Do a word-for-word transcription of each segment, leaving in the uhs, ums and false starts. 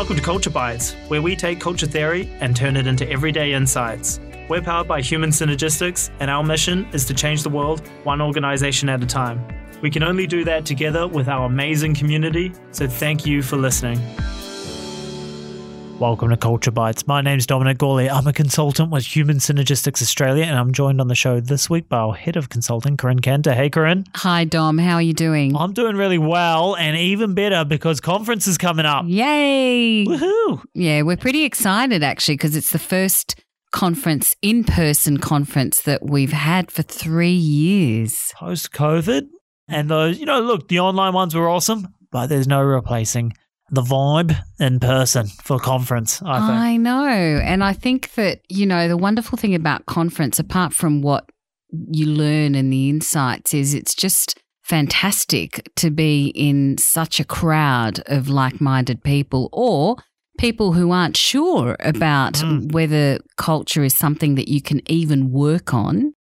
Welcome to Culture Bites, where we take culture theory and turn it into everyday insights. We're powered by Human Synergistics, and our mission is to change the world one organisation at a time. We can only do that together with our amazing community, so thank you for listening. Welcome to Culture Bites. My name's Dominic Gawley. I'm a consultant with Human Synergistics Australia, and I'm joined on the show this week by our head of consulting, Corinne Cantor. Hey, Corinne. Hi, Dom. How are you doing? I'm doing really well, and even better because conference is coming up. Yay. Woohoo. Yeah, we're pretty excited actually because it's the first conference, in-person conference that we've had for three years. Post-COVID. And those, you know, look, the online ones were awesome, but there's no replacing the vibe in person for conference, I think. I know. And I think that, you know, the wonderful thing about conference, apart from what you learn and the insights, is it's just fantastic to be in such a crowd of like-minded people or people who aren't sure about mm. whether culture is something that you can even work on.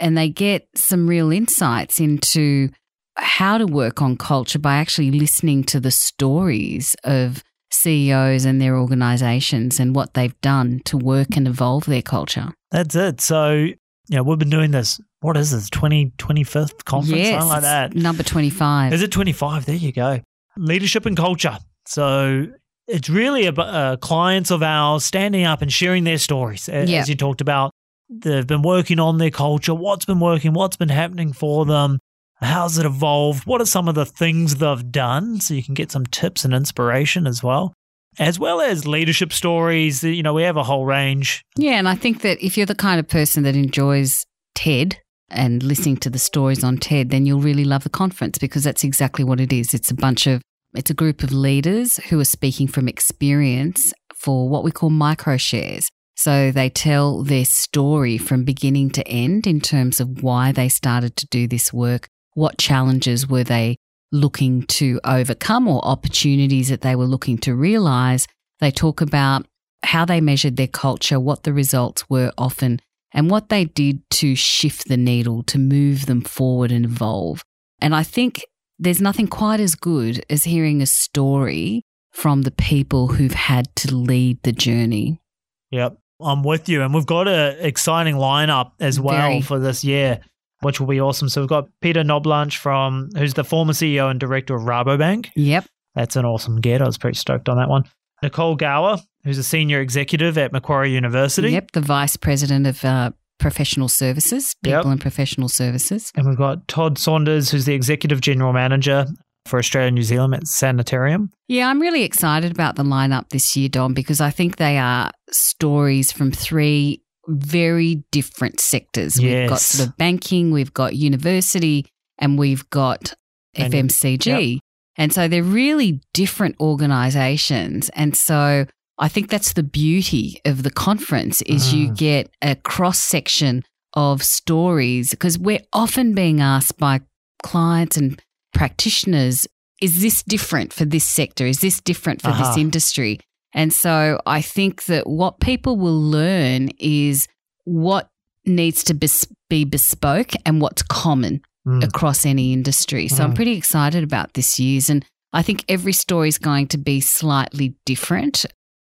And they get some real insights into how to work on culture by actually listening to the stories of C E Os and their organisations and what they've done to work and evolve their culture. That's it. So, you know, we've been doing this, what is this, twenty, twenty-fifth conference, yes, something like that? Number twenty-five. Is it twenty-five? There you go. Leadership and culture. So it's really about uh, clients of ours standing up and sharing their stories, as, yeah. as you talked about. They've been working on their culture, what's been working, what's been happening for them. How's it evolved? What are some of the things they've done? So you can get some tips and inspiration as well, as well as leadership stories. You know, we have a whole range. Yeah, and I think that if you're the kind of person that enjoys TED and listening to the stories on TED, then you'll really love the conference because that's exactly what it is. It's a bunch of, it's a group of leaders who are speaking from experience for what we call micro shares. So they tell their story from beginning to end in terms of why they started to do this work. What challenges were they looking to overcome or opportunities that they were looking to realise? They talk about how they measured their culture, what the results were often, and what they did to shift the needle, to move them forward and evolve. And I think there's nothing quite as good as hearing a story from the people who've had to lead the journey. Yep, I'm with you. And we've got an exciting lineup as well Very. for this year, which will be awesome. So we've got Peter Knoblange from, who's the former C E O and director of Rabobank. Yep. That's an awesome get. I was pretty stoked on that one. Nicole Gower, who's a senior executive at Macquarie University. Yep, the vice president of uh, professional services, people yep. and professional services. And we've got Todd Saunders, who's the executive general manager for Australia and New Zealand at Sanitarium. Yeah, I'm really excited about the lineup this year, Dom, because I think they are stories from three very different sectors. Yes. We've got sort of banking, we've got university, and we've got and, F M C G. Yep. And so they're really different organisations. And so I think that's the beauty of the conference is mm. you get a cross-section of stories because we're often being asked by clients and practitioners, is this different for this sector? Is this different for uh-huh. this industry? And so I think that what people will learn is what needs to bes- be bespoke and what's common mm. across any industry. So mm. I'm pretty excited about this year's, and I think every story is going to be slightly different.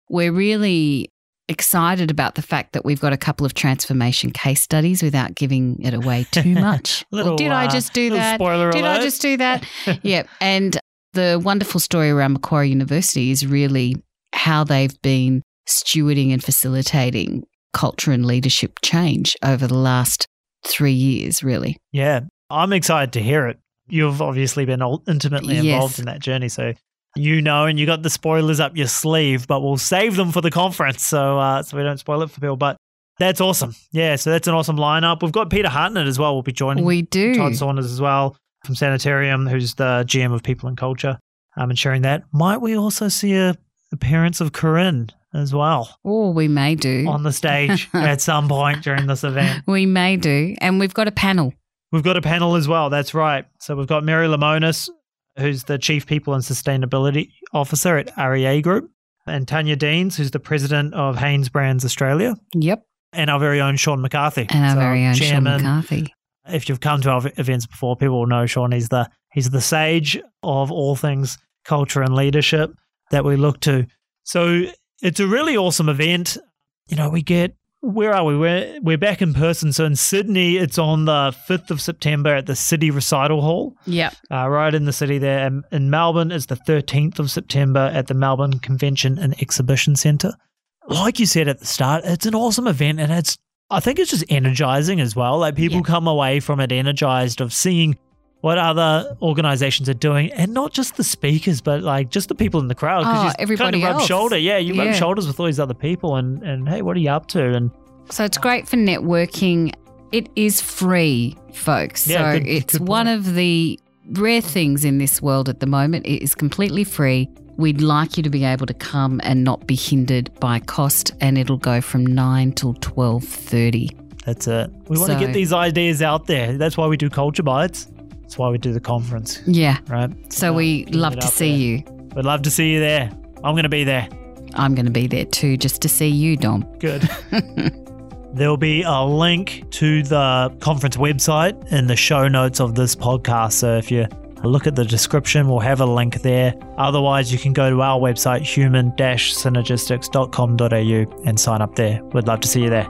We're really excited about the fact that we've got a couple of transformation case studies without giving it away too much. little, or did I just do uh, that? Spoiler did alert. I just do that? Yep. And the wonderful story around Macquarie University is really how they've been stewarding and facilitating culture and leadership change over the last three years, really. Yeah. I'm excited to hear it. You've obviously been intimately involved yes. in that journey. So, you know, and you got the spoilers up your sleeve, but we'll save them for the conference so, uh, so we don't spoil it for people. But that's awesome. Yeah. So, that's an awesome lineup. We've got Peter Hartnett as well. We'll be joining we do. Todd Saunders as well from Sanitarium, who's the G M of People and Culture, um, and sharing that. Might we also see a appearance of Corinne as well. Oh, we may do. On the stage at some point during this event. We may do. And we've got a panel. We've got a panel as well. That's right. So we've got Mary Lamonis, who's the Chief People and Sustainability Officer at R E A Group, and Tanya Deans, who's the President of Hanes Brands Australia. Yep. And our very own Sean McCarthy. And our so very own chairman. Sean McCarthy. If you've come to our events before, people will know Sean. He's the he's the sage of all things culture and leadership that we look to. So it's a really awesome event. You know, we get, where are we? We're, we're back in person. So in Sydney, it's on the fifth of September at the City Recital Hall. Yeah. Uh, right in the city there. And in Melbourne, it's the thirteenth of September at the Melbourne Convention and Exhibition Centre. Like you said at the start, it's an awesome event, and it's, I think it's just energizing as well. Like people yeah. come away from it energized of seeing what other organizations are doing, and not just the speakers, but like just the people in the crowd. Oh, everybody kind of rub shoulder. Yeah, you yeah. rub shoulders with all these other people, and, and hey, what are you up to? And so it's great for networking. It is free, folks. Yeah, so good, it's good one of the rare things in this world at the moment. It is completely free. We'd like you to be able to come and not be hindered by cost, and it'll go from nine till twelve thirty. That's it. We want so, to get these ideas out there. That's why we do Culture Bites. That's why we do the conference. Yeah. Right? So, so we love to see there. you. We'd love to see you there. I'm going to be there. I'm going to be there too, just to see you, Dom. Good. There'll be a link to the conference website in the show notes of this podcast. So if you're look at the description, we'll have a link there. Otherwise, you can go to our website, human dash synergistics dot com dot a u, and sign up there. We'd love to see you there.